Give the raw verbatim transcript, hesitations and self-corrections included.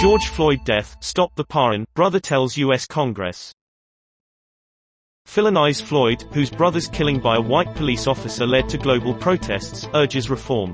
George Floyd death, stop the parin, brother tells U S Congress. Philonize Floyd, whose brother's killing by a white police officer led to global protests, urges reform.